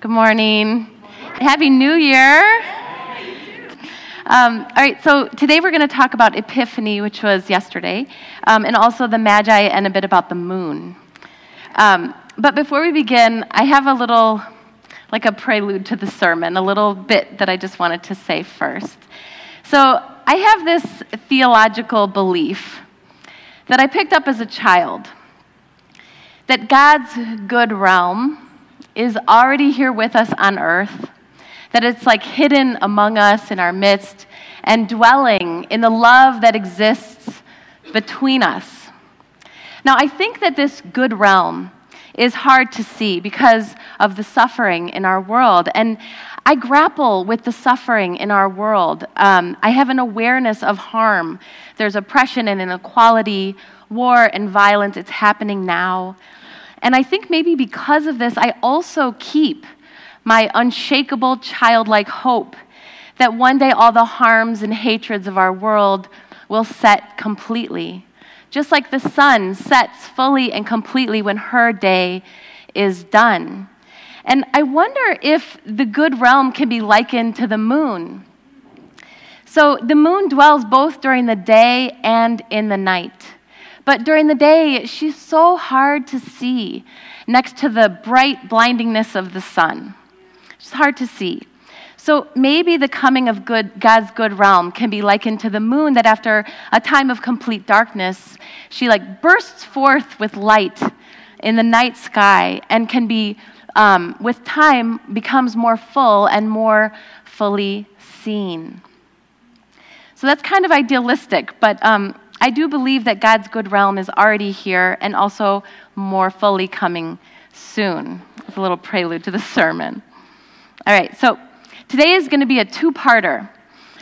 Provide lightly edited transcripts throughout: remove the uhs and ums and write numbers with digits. Good morning. Happy New Year. All right, so today we're going to talk about Epiphany, which was yesterday, and also the Magi and a bit about the moon. But before we begin, I have a little, like a prelude to the sermon, a little bit that I just wanted to say first. So I have this theological belief that I picked up as a child, that God's good realm is already here with us on earth, that it's like hidden among us in our midst and dwelling in the love that exists between us. Now, I think that this good realm is hard to see because of the suffering in our world, and I grapple with the suffering in our world. I have an awareness of harm. There's oppression and inequality, war and violence. It's happening now. And I think maybe because of this, I also keep my unshakable childlike hope that one day all the harms and hatreds of our world will set completely, just like the sun sets fully and completely when her day is done. And I wonder if the good realm can be likened to the moon. So the moon dwells both during the day and in the night. But during the day, she's so hard to see next to the bright blindingness of the sun. She's hard to see. So maybe the coming of God's good realm can be likened to the moon, that after a time of complete darkness, she like bursts forth with light in the night sky and can be, with time, becomes more full and more fully seen. So that's kind of idealistic, but I do believe that God's good realm is already here and also more fully coming soon. It's a little prelude to the sermon. All right, so today is going to be a two-parter.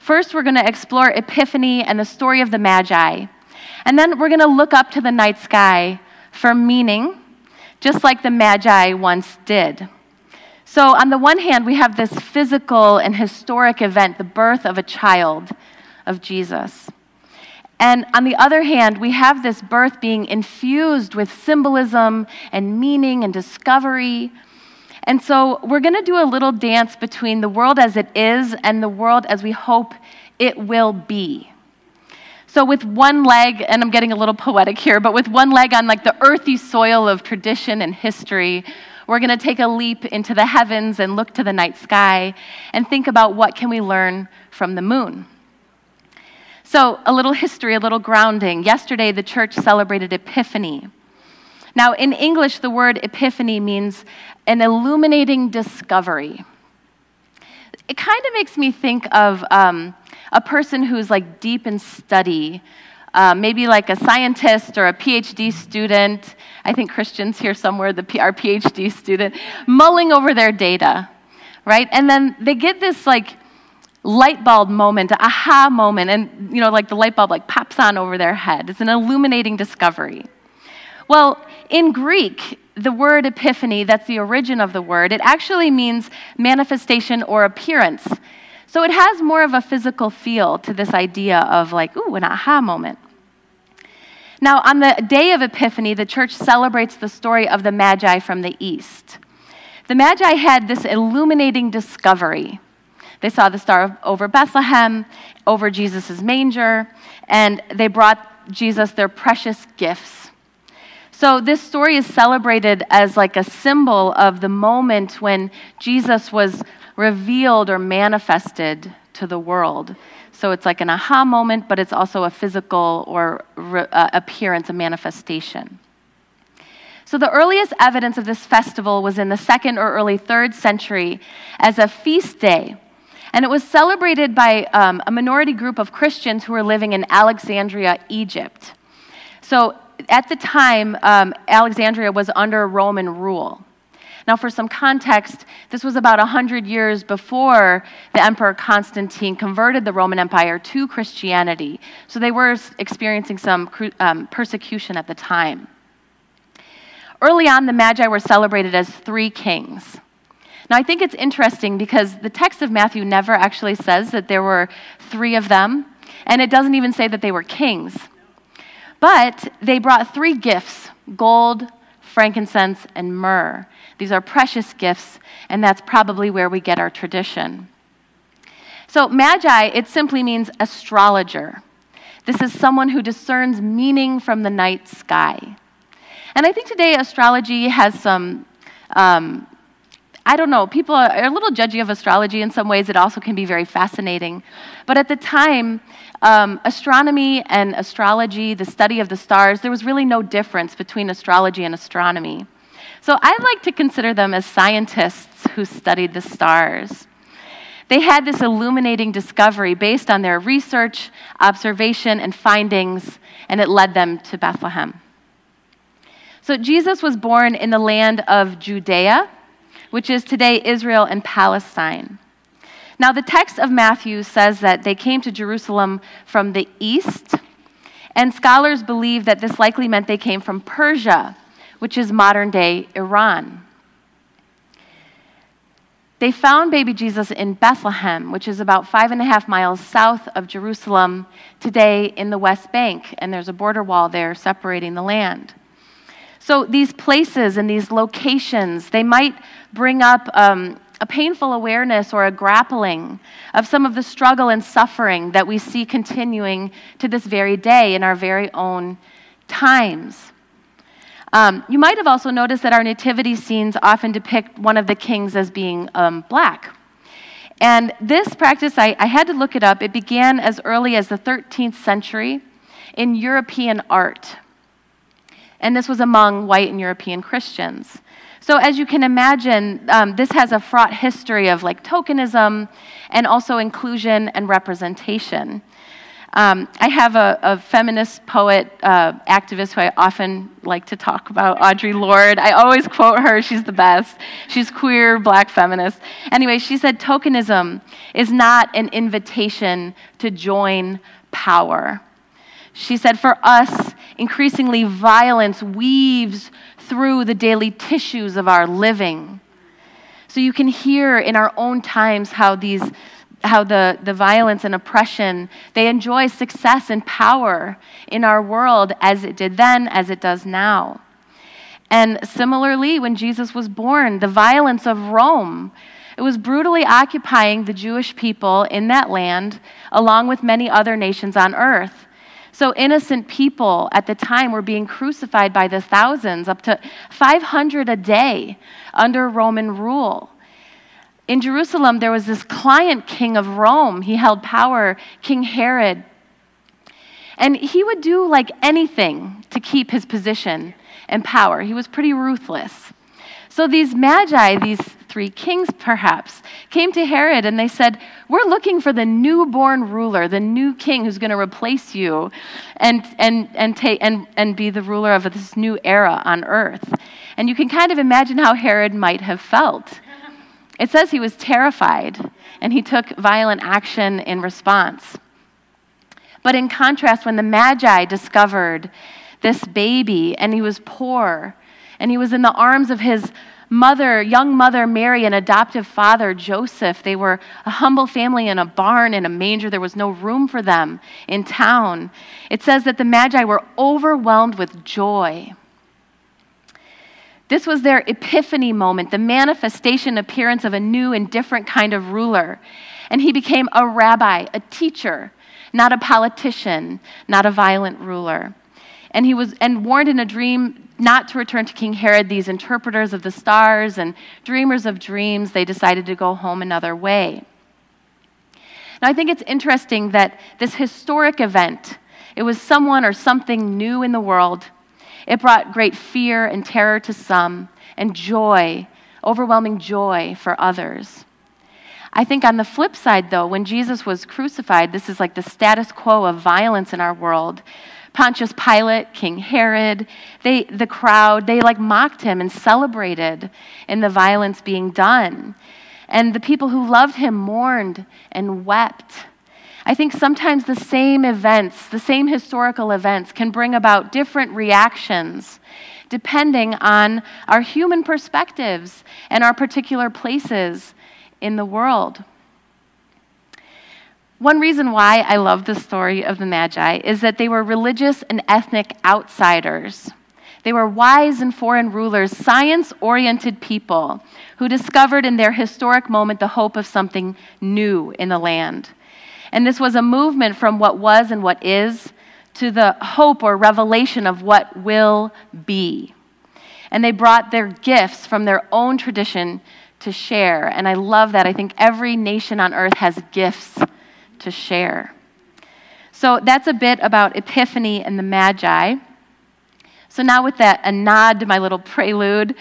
First, we're going to explore Epiphany and the story of the Magi. And then we're going to look up to the night sky for meaning, just like the Magi once did. So on the one hand, we have this physical and historic event, the birth of a child of Jesus. And on the other hand, we have this birth being infused with symbolism and meaning and discovery. And so we're going to do a little dance between the world as it is and the world as we hope it will be. So with one leg, and I'm getting a little poetic here, but with one leg on like the earthy soil of tradition and history, we're going to take a leap into the heavens and look to the night sky and think about what can we learn from the moon. So a little history, a little grounding. Yesterday, the church celebrated Epiphany. Now, in English, the word epiphany means an illuminating discovery. It kind of makes me think of a person who's like deep in study, maybe like a scientist or a PhD student. I think Christian's here somewhere, our PhD student, mulling over their data, right? And then they get this like light bulb moment, aha moment, and, you know, like the light bulb like pops on over their head. It's an illuminating discovery. Well, in Greek, the word epiphany, that's the origin of the word, it actually means manifestation or appearance. So it has more of a physical feel to this idea of like, ooh, an aha moment. Now, on the day of Epiphany, the church celebrates the story of the Magi from the East. The Magi had this illuminating discovery. They saw the star over Bethlehem, over Jesus' manger, and they brought Jesus their precious gifts. So this story is celebrated as like a symbol of the moment when Jesus was revealed or manifested to the world. So it's like an aha moment, but it's also a physical or appearance, a manifestation. So the earliest evidence of this festival was in the 2nd or early 3rd century as a feast day. And it was celebrated by a minority group of Christians who were living in Alexandria, Egypt. So at the time, Alexandria was under Roman rule. Now, for some context, this was about 100 years before the Emperor Constantine converted the Roman Empire to Christianity. So they were experiencing some persecution at the time. Early on, the Magi were celebrated as 3 kings. Now, I think it's interesting because the text of Matthew never actually says that there were 3 of them, and it doesn't even say that they were kings. But they brought 3 gifts, gold, frankincense, and myrrh. These are precious gifts, and that's probably where we get our tradition. So Magi, it simply means astrologer. This is someone who discerns meaning from the night sky. And I think today astrology has some, I don't know, people are a little judgy of astrology in some ways. It also can be very fascinating. But at the time, astronomy and astrology, the study of the stars, there was really no difference between astrology and astronomy. So I like to consider them as scientists who studied the stars. They had this illuminating discovery based on their research, observation, and findings, and it led them to Bethlehem. So Jesus was born in the land of Judea, which is today Israel and Palestine. Now, the text of Matthew says that they came to Jerusalem from the east, and scholars believe that this likely meant they came from Persia, which is modern-day Iran. They found baby Jesus in Bethlehem, which is about 5.5 miles south of Jerusalem, today in the West Bank, and there's a border wall there separating the land. So these places and these locations, they might bring up a painful awareness or a grappling of some of the struggle and suffering that we see continuing to this very day in our very own times. You might have also noticed that our nativity scenes often depict one of the kings as being black. And this practice, I had to look it up, it began as early as the 13th century in European art. And this was among white and European Christians. So as you can imagine, this has a fraught history of like tokenism and also inclusion and representation. I have a feminist poet, activist who I often like to talk about, Audre Lorde. I always quote her. She's the best. She's queer, black feminist. Anyway, she said, tokenism is not an invitation to join power. She said, for us, increasingly violence weaves through the daily tissues of our living. So you can hear in our own times how the violence and oppression, they enjoy success and power in our world as it did then, as it does now. And similarly, when Jesus was born, the violence of Rome, it was brutally occupying the Jewish people in that land, along with many other nations on earth. So innocent people at the time were being crucified by the thousands, up to 500 a day under Roman rule. In Jerusalem, there was this client king of Rome. He held power, King Herod. And he would do like anything to keep his position and power. He was pretty ruthless. So these magi, these three kings perhaps, came to Herod and they said, we're looking for the newborn ruler, the new king who's going to replace you and be the ruler of this new era on earth. And you can kind of imagine how Herod might have felt. It says he was terrified, and he took violent action in response. But in contrast, when the Magi discovered this baby, and he was poor, and he was in the arms of his mother, young mother Mary, and adoptive father Joseph, they were a humble family in a barn, in a manger. There was no room for them in town. It says that the Magi were overwhelmed with joy. This was their epiphany moment, the manifestation appearance of a new and different kind of ruler. And he became a rabbi, a teacher, not a politician, not a violent ruler. And he was warned in a dream not to return to King Herod. These interpreters of the stars and dreamers of dreams, they decided to go home another way. Now, I think it's interesting that this historic event, it was someone or something new in the world. It brought great fear and terror to some, and joy, overwhelming joy for others. I think on the flip side, though, when Jesus was crucified, this is like the status quo of violence in our world. Pontius Pilate, King Herod, the crowd, they like mocked him and celebrated in the violence being done. And the people who loved him mourned and wept. I think sometimes the same events, the same historical events, can bring about different reactions depending on our human perspectives and our particular places in the world. One reason why I love the story of the Magi is that they were religious and ethnic outsiders. They were wise and foreign rulers, science-oriented people who discovered in their historic moment the hope of something new in the land. And this was a movement from what was and what is to the hope or revelation of what will be. And they brought their gifts from their own tradition to share. And I love that. I think every nation on earth has gifts to share. So that's a bit about Epiphany and the Magi. So now with that, a nod to my little prelude,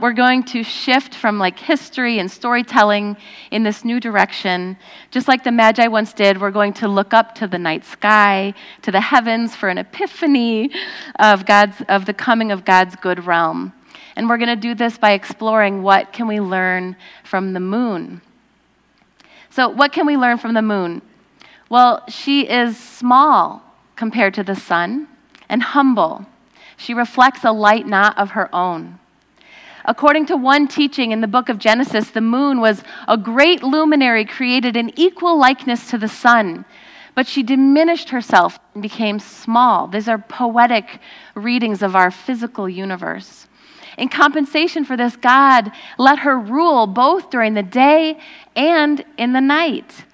we're going to shift from like history and storytelling in this new direction. Just like the Magi once did, we're going to look up to the night sky, to the heavens for an epiphany of the coming of God's good realm. And we're going to do this by exploring what can we learn from the moon. So what can we learn from the moon? Well, she is small compared to the sun and humble. She reflects a light not of her own. According to one teaching in the book of Genesis, the moon was a great luminary created in equal likeness to the sun, but she diminished herself and became small. These are poetic readings of our physical universe. In compensation for this, God let her rule both during the day and in the night.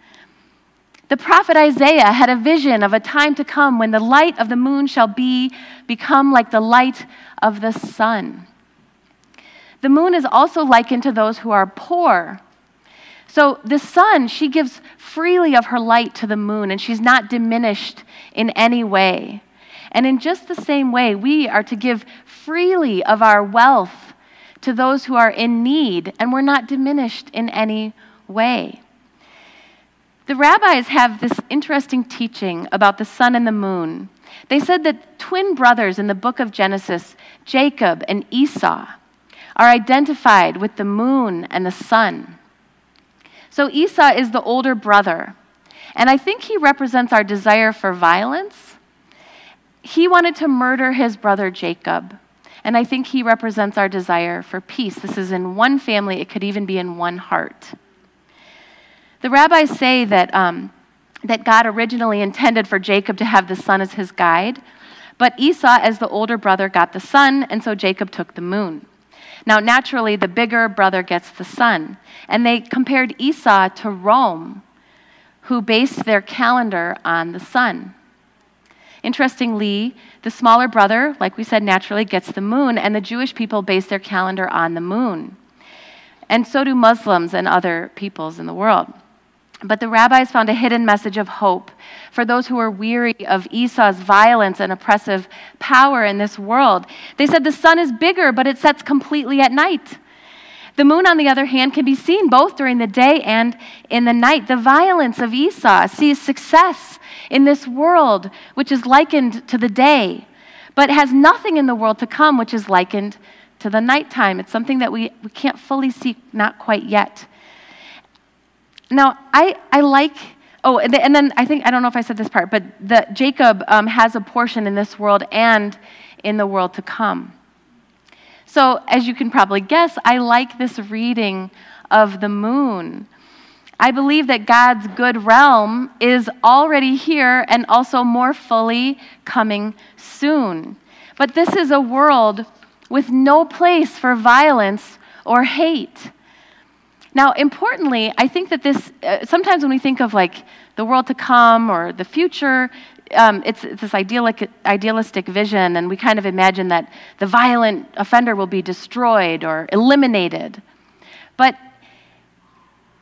The prophet Isaiah had a vision of a time to come when the light of the moon shall become like the light of the sun. The moon is also likened to those who are poor. So the sun, she gives freely of her light to the moon, and she's not diminished in any way. And in just the same way, we are to give freely of our wealth to those who are in need, and we're not diminished in any way. The rabbis have this interesting teaching about the sun and the moon. They said that twin brothers in the book of Genesis, Jacob and Esau, are identified with the moon and the sun. So Esau is the older brother, and I think he represents our desire for violence. He wanted to murder his brother Jacob, and I think he represents our desire for peace. This is in one family. It could even be in one heart. The rabbis say that God originally intended for Jacob to have the sun as his guide, but Esau, as the older brother, got the sun, and so Jacob took the moon. Now, naturally, the bigger brother gets the sun, and they compared Esau to Rome, who based their calendar on the sun. Interestingly, the smaller brother, like we said, naturally gets the moon, and the Jewish people base their calendar on the moon. And so do Muslims and other peoples in the world. But the rabbis found a hidden message of hope for those who were weary of Esau's violence and oppressive power in this world. They said the sun is bigger, but it sets completely at night. The moon, on the other hand, can be seen both during the day and in the night. The violence of Esau sees success in this world, which is likened to the day, but has nothing in the world to come, which is likened to the nighttime. It's something that we can't fully see, not quite yet. Now, I think, I don't know if I said this part, but Jacob has a portion in this world and in the world to come. So, as you can probably guess, I like this reading of the moon. I believe that God's good realm is already here and also more fully coming soon. But this is a world with no place for violence or hate. Now, importantly, I think that this, sometimes when we think of like the world to come or the future, it's this idealistic vision, and we kind of imagine that the violent offender will be destroyed or eliminated. But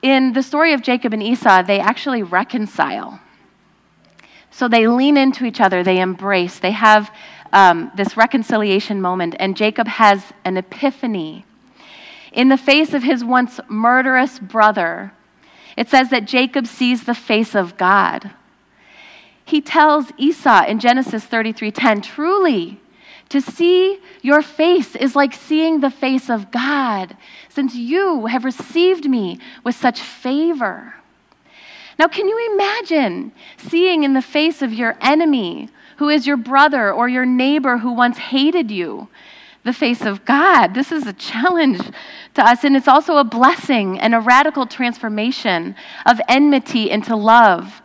in the story of Jacob and Esau, they actually reconcile. So they lean into each other, they embrace, they have this reconciliation moment, and Jacob has an epiphany. In the face of his once murderous brother, it says that Jacob sees the face of God. He tells Esau in Genesis 33:10, "Truly, to see your face is like seeing the face of God, since you have received me with such favor." Now, can you imagine seeing in the face of your enemy, who is your brother or your neighbor who once hated you, the face of God? This is a challenge to us, and it's also a blessing and a radical transformation of enmity into love.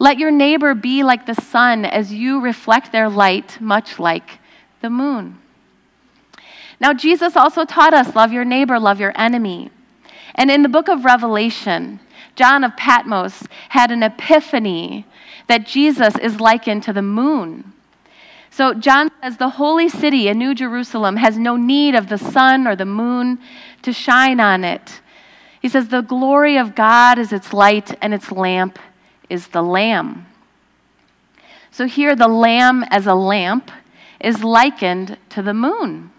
Let your neighbor be like the sun as you reflect their light, much like the moon. Now, Jesus also taught us, love your neighbor, love your enemy. And in the book of Revelation, John of Patmos had an epiphany that Jesus is likened to the moon. So John says, the holy city, a new Jerusalem, has no need of the sun or the moon to shine on it. He says, the glory of God is its light, and its lamp is the Lamb. So here, the Lamb as a lamp is likened to the moon.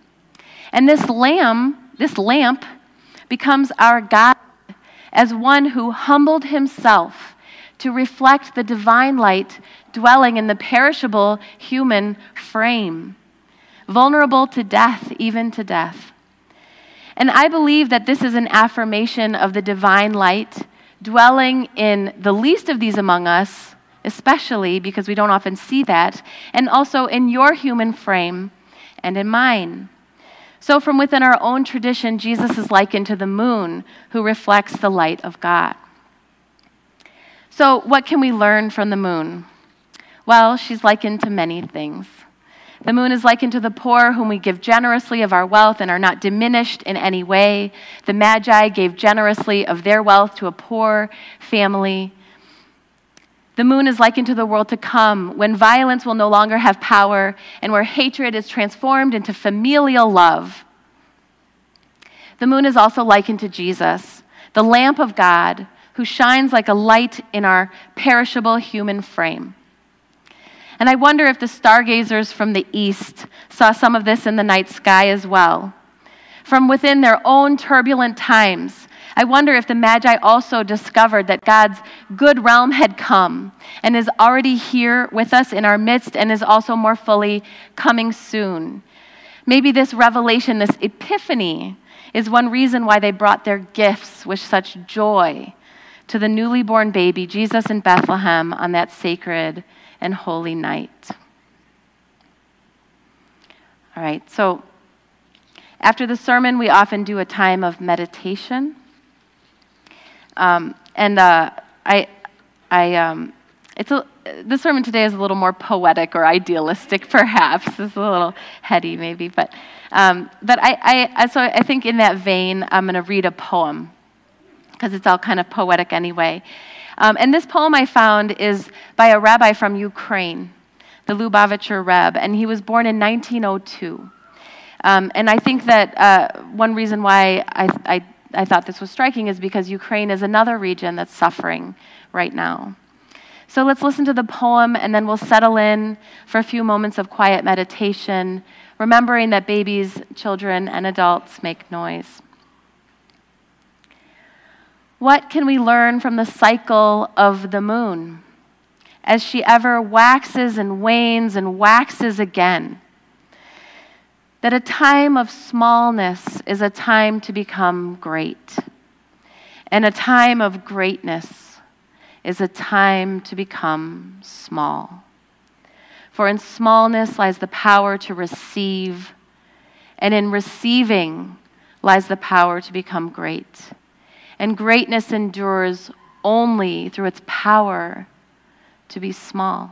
And this lamp, becomes our God as one who humbled himself to reflect the divine light dwelling in the perishable human frame, vulnerable to death, even to death. And I believe that this is an affirmation of the divine light dwelling in the least of these among us, especially because we don't often see that, and also in your human frame and in mine. So from within our own tradition, Jesus is likened to the moon, who reflects the light of God. So what can we learn from the moon? Well, she's likened to many things. The moon is likened to the poor, whom we give generously of our wealth and are not diminished in any way. The Magi gave generously of their wealth to a poor family. The moon is likened to the world to come, when violence will no longer have power and where hatred is transformed into familial love. The moon is also likened to Jesus, the lamp of God, who shines like a light in our perishable human frame. And I wonder if the stargazers from the east saw some of this in the night sky as well. From within their own turbulent times, I wonder if the Magi also discovered that God's good realm had come and is already here with us in our midst and is also more fully coming soon. Maybe this revelation, this epiphany, is one reason why they brought their gifts with such joy to the newly born baby, Jesus in Bethlehem, on that sacred and holy night. All right, so after the sermon, we often do a time of meditation. The sermon today is a little more poetic or idealistic, perhaps. It's a little heady, maybe, but I think in that vein, I'm going to read a poem because it's all kind of poetic anyway. And this poem I found is by a rabbi from Ukraine, the Lubavitcher Rebbe, and he was born in 1902. And I think that one reason why I thought this was striking is because Ukraine is another region that's suffering right now. So let's listen to the poem, and then we'll settle in for a few moments of quiet meditation, remembering that babies, children, and adults make noise. What can we learn from the cycle of the moon as she ever waxes and wanes and waxes again? That a time of smallness is a time to become great, and a time of greatness is a time to become small. For in smallness lies the power to receive, and in receiving lies the power to become great. And greatness endures only through its power to be small.